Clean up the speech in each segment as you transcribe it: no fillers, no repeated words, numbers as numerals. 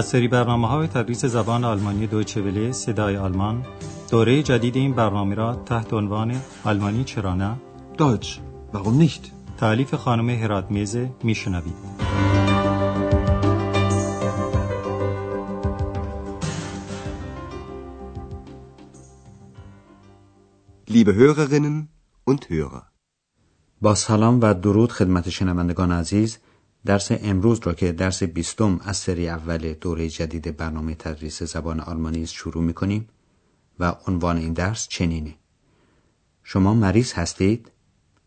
از سری برنامه‌های تدریس زبان آلمانی دویچه وله صدای آلمان، دوره جدید این برنامه را تحت عنوان آلمانی چرا نه؟ Deutsch Warum nicht؟ تألیف خانم هراتمیز میشنوید. Liebe Hörerinnen und Hörer. با سلام و درود خدمت شنوندگان عزیز، درس امروز را که درس 20 از سری اول دوره جدید برنامه تدریس زبان آلمانی است شروع می‌کنیم و عنوان این درس چنینه: شما مریض هستید؟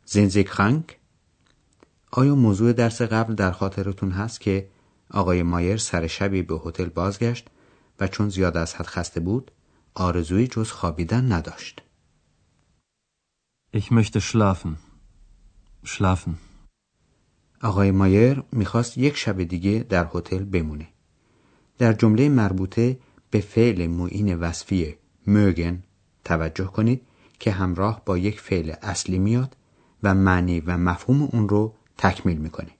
Sind Sie krank؟ آیا موضوع درس قبل در خاطرتون هست که آقای مایر سر شبی به هتل بازگشت و چون زیاد از حد خسته بود، آرزویی جز خوابیدن نداشت. Ich möchte schlafen. Schlafen. آقای مایر میخواست یک شب دیگه در هتل بمونه. در جمله مربوطه به فعل معین وصفی mögen توجه کنید که همراه با یک فعل اصلی میاد و معنی و مفهوم اون رو تکمیل میکنه.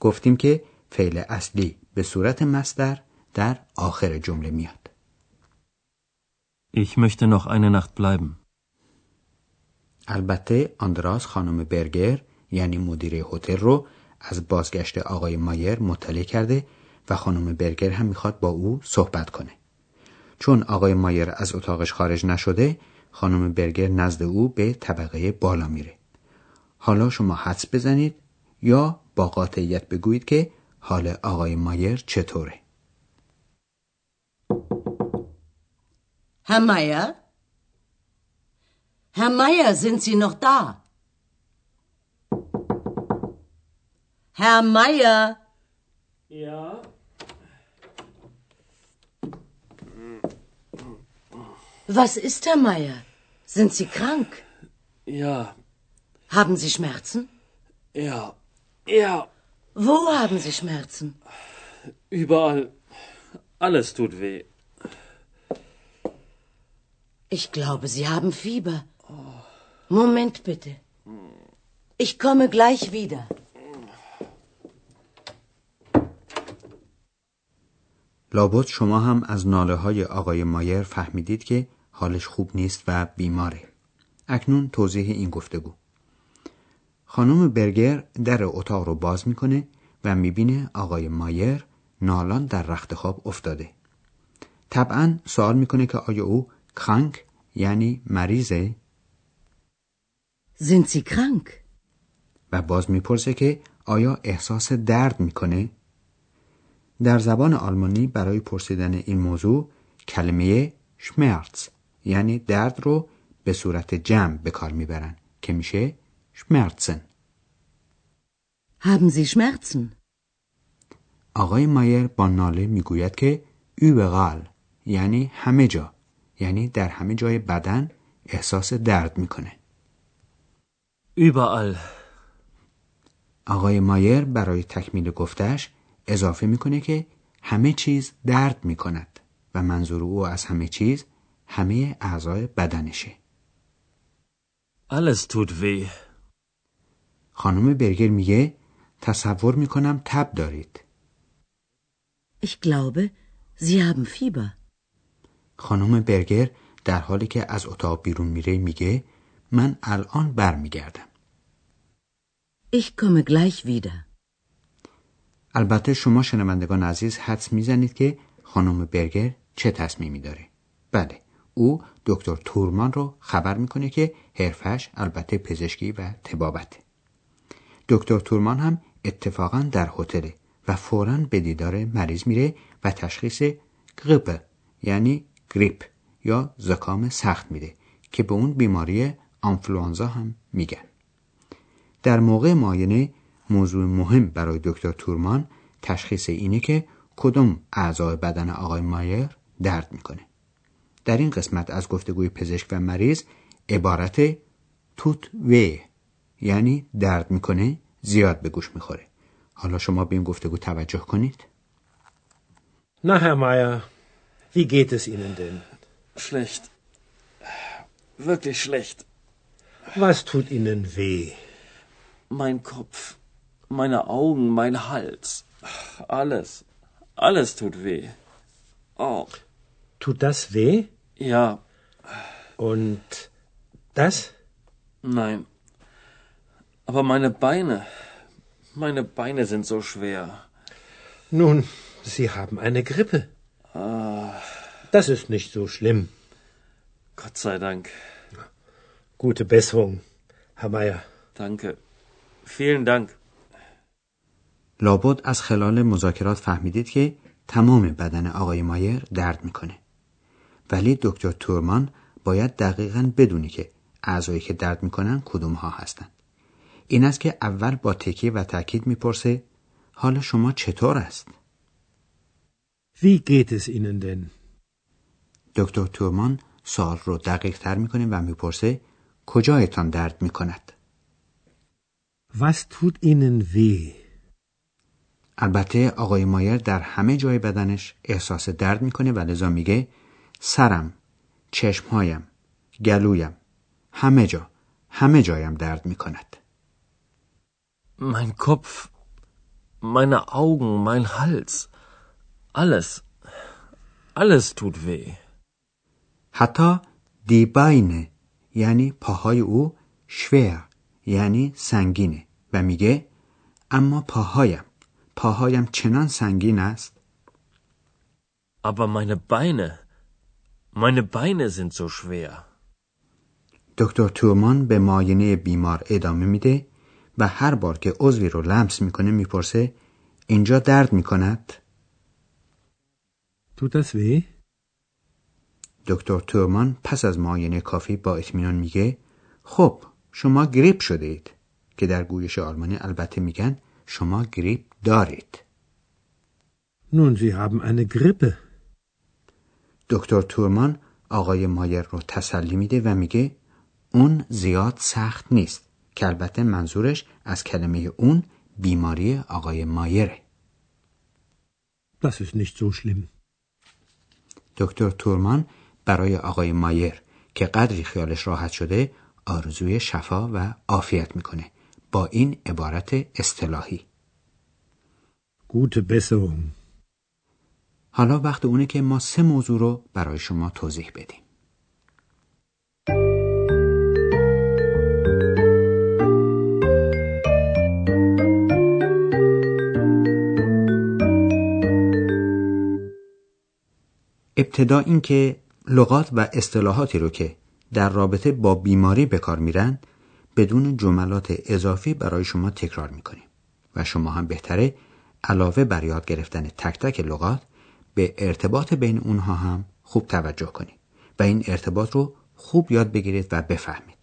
گفتیم که فعل اصلی به صورت مصدر در آخر جمله میاد. Ich möchte noch eine Nacht bleiben. البته آندراس خانم برگر یعنی مدیر هتل رو از بازگشت آقای مایر مطلع کرده و خانم برگر هم میخواد با او صحبت کنه. چون آقای مایر از اتاقش خارج نشده، خانم برگر نزد او به طبقه بالا میره. حالا شما حدس بزنید یا با قاطعیت بگویید که حال آقای مایر چطوره. Herr Meier? Herr Meier, sind Sie noch da? Herr Meier? Ja? Was ist, Herr Meier? Sind Sie krank? Ja. Haben Sie Schmerzen? Ja. Ja. Wo haben Sie Schmerzen? Überall. Alles tut weh. Ich glaube, Sie haben Fieber. Moment bitte. Ich komme gleich wieder. لابد شما هم از ناله‌های آقای مایر فهمیدید که حالش خوب نیست و بیماره. اکنون توضیح این گفتگو. خانم برگر در اتاق رو باز میکنه و میبینه آقای مایر نالان در رخت خواب افتاده. طبعاً سوال میکنه که آیا او کrank یعنی مریضه؟ Sind Sie krank؟ و باز میپرسه که آیا احساس درد میکنه؟ در زبان آلمانی برای پرسیدن این موضوع کلمه شمرتز یعنی درد رو به صورت جمع به کار میبرن که میشه شمرتزن. Haben Sie Schmerzen؟ آقای مایر با ناله میگوید که überall یعنی همه جا، یعنی در همه جای بدن احساس درد میکنه. überall. آقای مایر برای تکمیل گفتش اضافه میکنه که همه چیز درد میکند و منظور او از همه چیز همه اعضای بدنشه. alles tut weh. خانم برگر میگه تصور میکنم تب دارید. ich glaube sie haben fieber. خانم برگر در حالی که از اتاق بیرون میره میگه من الان برمیگردم. Ich komme gleich wieder. البته شما شنوندگان عزیز حدس میزنید که خانم برگر چه تصمیمی داره. بله، او دکتر تورمان رو خبر میکنه که حرفش البته پزشکی و طبابته. دکتر تورمان هم اتفاقا در هتل و فوراً به دیدار مریض میره و تشخیص گریپ یعنی گریپ یا زکام سخت میده که به اون بیماری آنفلوانزا هم میگن. در موقع معاینه موضوع مهم برای دکتر تورمان تشخیص اینه که کدام اعضای بدن آقای مایر درد میکنه. در این قسمت از گفتگوی پزشک و مریض عبارت توت وی یعنی درد میکنه زیاد به گوش میخوره. حالا شما به این گفتگو توجه کنید. نه هر مایر، Wie geht es Ihnen denn? Schlecht. Wirklich schlecht. Was tut Ihnen weh? Mein Kopf, meine Augen, mein Hals. Alles. Alles tut weh. Oh. Tut das weh? Ja. Und das? Nein. Aber meine Beine sind so schwer. Nun, Sie haben eine Grippe. Ah. Das ist nicht so schlimm. Gott sei Dank. Gute Besserung, Herr Meier. Danke. Vielen Dank. لابد از خلال مذاکرات فهمیدید که تمام بدن آقای مایر درد میکنه. ولی دکتر تورمان باید دقیقاً بدونی که اعضایی که درد میکنن کدوم ها هستن. این است که اول با تکیه و تأکید میپرسه حال شما چطور است؟ Wie geht es Ihnen denn? دکتر تورمان سوال رو دقیق تر میکنه و میپرسه کجایتان درد میکند؟ Was tut Ihnen weh? البته آقای مایر در همه جای بدنش احساس درد میکنه و لذا میگه سرم، چشمهایم، گلویم، همه جایم درد میکند. Mein Kopf, meine Augen, mein Hals, alles tut weh. حتی die Beine یعنی پاهای او schwer یعنی سنگینه و میگه اما پاهایم چنان سنگین است. Aber meine Beine sind so schwer. دکتر تورمان به معاینه بیمار ادامه میده و هر بار که عضوی رو لمس میکنه میپرسه اینجا درد میکند؟ Tut das weh? دکتر تورمان پس از معاینه کافی با اطمینان میگه خب شما گریپ شده اید که در گویش آلمانی البته میگن شما گریپ دارید. Nun, Sie haben eine Grippe. دکتر تورمان آقای مایر رو تسلی میده و میگه اون زیاد سخت نیست که البته منظورش از کلمه اون بیماری آقای مایره. Das ist nicht so schlimm. دکتر تورمان برای آقای مایر که قدری خیالش راحت شده آرزوی شفا و عافیت میکنه با این عبارت اصطلاحی. Gute Besserung. حالا وقت اونه که ما 3 موضوع رو برای شما توضیح بدیم. ابتدا این که لغات و اصطلاحاتی رو که در رابطه با بیماری به کار میرن بدون جملات اضافی برای شما تکرار میکنیم و شما هم بهتره علاوه بر یاد گرفتن تک تک لغات به ارتباط بین اونها هم خوب توجه کنید و این ارتباط رو خوب یاد بگیرید و بفهمید.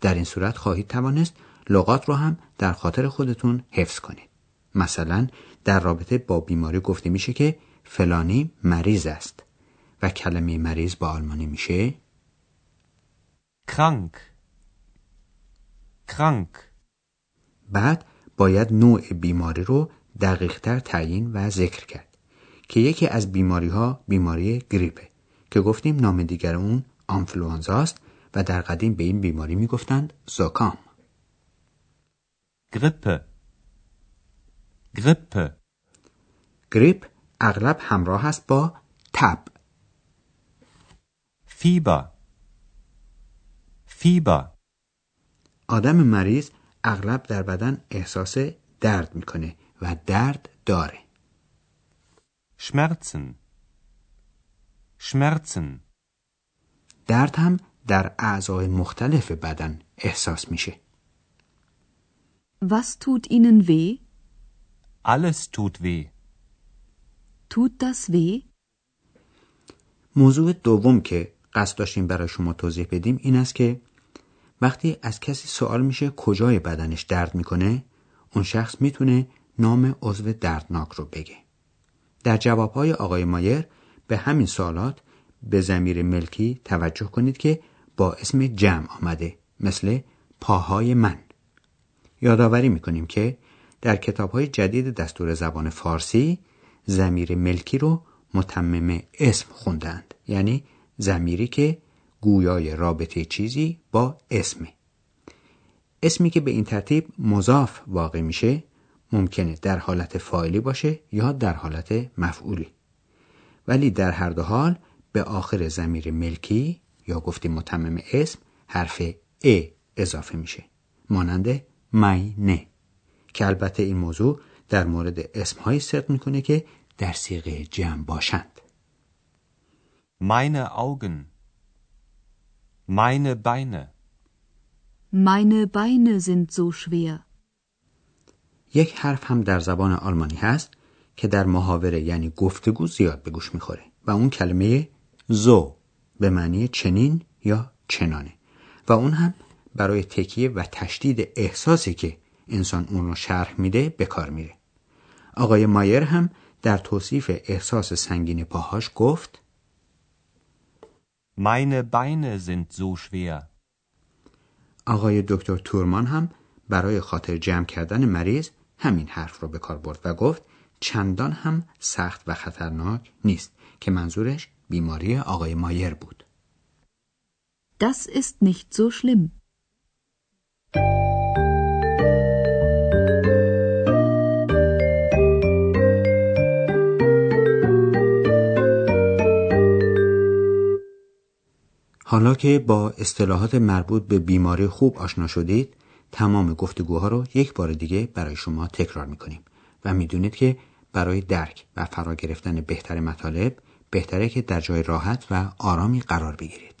در این صورت خواهید توانست لغات رو هم در خاطر خودتون حفظ کنید. مثلا در رابطه با بیماری گفته میشه که فلانی مریض است و کلمه مریض با آلمانی میشه کrank. بعد باید نوع بیماری رو دقیق‌تر تعیین و ذکر کرد که یکی از بیماری‌ها بیماری گریپه که گفتیم نام دیگر اون آنفلوانزا است و در قدیم به این بیماری میگفتند زکام. گریپ اغلب همراه است با تب. فیبر. آدم مریض اغلب در بدن احساس درد میکنه و درد داره. شمرزن. درد هم در اعضای مختلف بدن احساس میشه. Was tut Ihnen weh? Alles tut weh. Tut das weh? موضوع دوم که قصد داشتیم برای شما توضیح بدیم این است که وقتی از کسی سوال میشه کجای بدنش درد میکنه اون شخص میتونه نام عضو دردناک رو بگه. در جوابهای آقای مایر به همین سوالات به ضمیر ملکی توجه کنید که با اسم جمع آمده مثل پاهای من. یادآوری میکنیم که در کتابهای جدید دستور زبان فارسی ضمیر ملکی رو متمم اسم خوندند یعنی ضمیری که گویای رابطه چیزی با اسمه. اسمی که به این ترتیب مضاف واقع میشه ممکنه در حالت فاعلی باشه یا در حالت مفعولی ولی در هر دو حال به آخر ضمیر ملکی یا گفتیم متمم اسم حرف ا اضافه میشه، مانند ماینه، که البته این موضوع در مورد اسمهایی صدق میکنه که در صیغه جمع باشند. meine Augen, meine Beine. Meine Beine sind so schwer. یک حرف هم در زبان آلمانی هست که در محاوره یعنی گفتگو زیاد به گوش میخوره و اون کلمه زو به معنی چنین یا چنانه و اون هم برای تکیه و تشدید احساسی که انسان اون رو شرح میده به کار میره. آقای مایر هم در توصیف احساس سنگین پاهاش گفت Meine Beine sind so schwer. آقای دکتر تورمان هم برای خاطر جمع کردن مریض همین حرف رو به کار برد و گفت چندان هم سخت و خطرناک نیست، که منظورش بیماری آقای مایر بود. Das ist nicht so schlimm. حالا که با اصطلاحات مربوط به بیماری خوب آشنا شدید، تمام گفتگوها رو یک بار دیگه برای شما تکرار می‌کنیم و می‌دونید که برای درک و فرا گرفتن بهتر مطالب بهتره که در جای راحت و آرامی قرار بگیرید.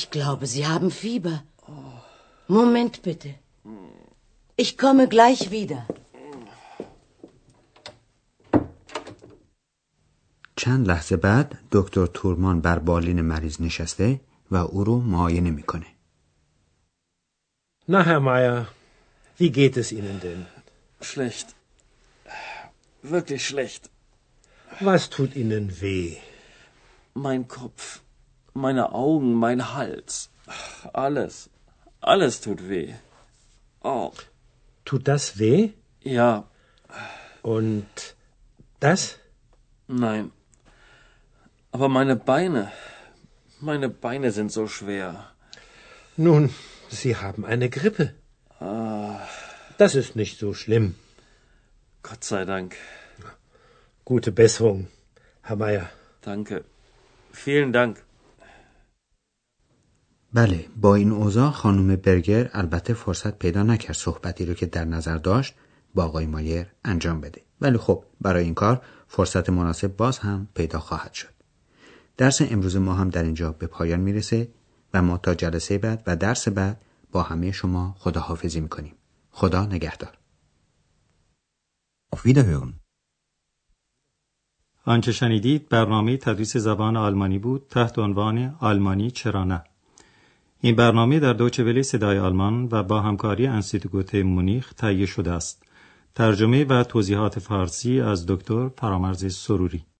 Ich glaube, Sie haben Fieber. Moment bitte. Ich komme gleich wieder. چند لحظه بعد دکتر تورمان بر بالین مریض نشسته و او رو معاینه میکنه. Na, Herr Meier, wie geht es Ihnen denn? Schlecht. Wirklich schlecht. Was tut Ihnen weh? Mein Kopf. Meine Augen, mein Hals, alles, alles tut weh. Oh. Tut das weh? Ja. Und das? Nein. Aber meine Beine sind so schwer. Nun, Sie haben eine Grippe. Ah. Das ist nicht so schlimm. Gott sei Dank. Gute Besserung, Herr Meier. Danke. Vielen Dank. بله، با این اوضاع خانم برگر البته فرصت پیدا نکرد صحبتی رو که در نظر داشت با آقای مایر انجام بده، ولی خب برای این کار فرصت مناسب باز هم پیدا خواهد شد. درس امروز ما هم در اینجا به پایان میرسه و ما تا جلسه بعد و درس بعد با همه شما خداحافظی می‌کنیم. خدا نگهدار. Auf Wiederhören. آنچه شنیدید برنامه تدریس زبان آلمانی بود تحت عنوان آلمانی چرا نه. این برنامه در دویچه وله صدای آلمان و با همکاری انستیتوت گوته مونیخ تهیه شده است. ترجمه و توضیحات فارسی از دکتر فرامرز سروری.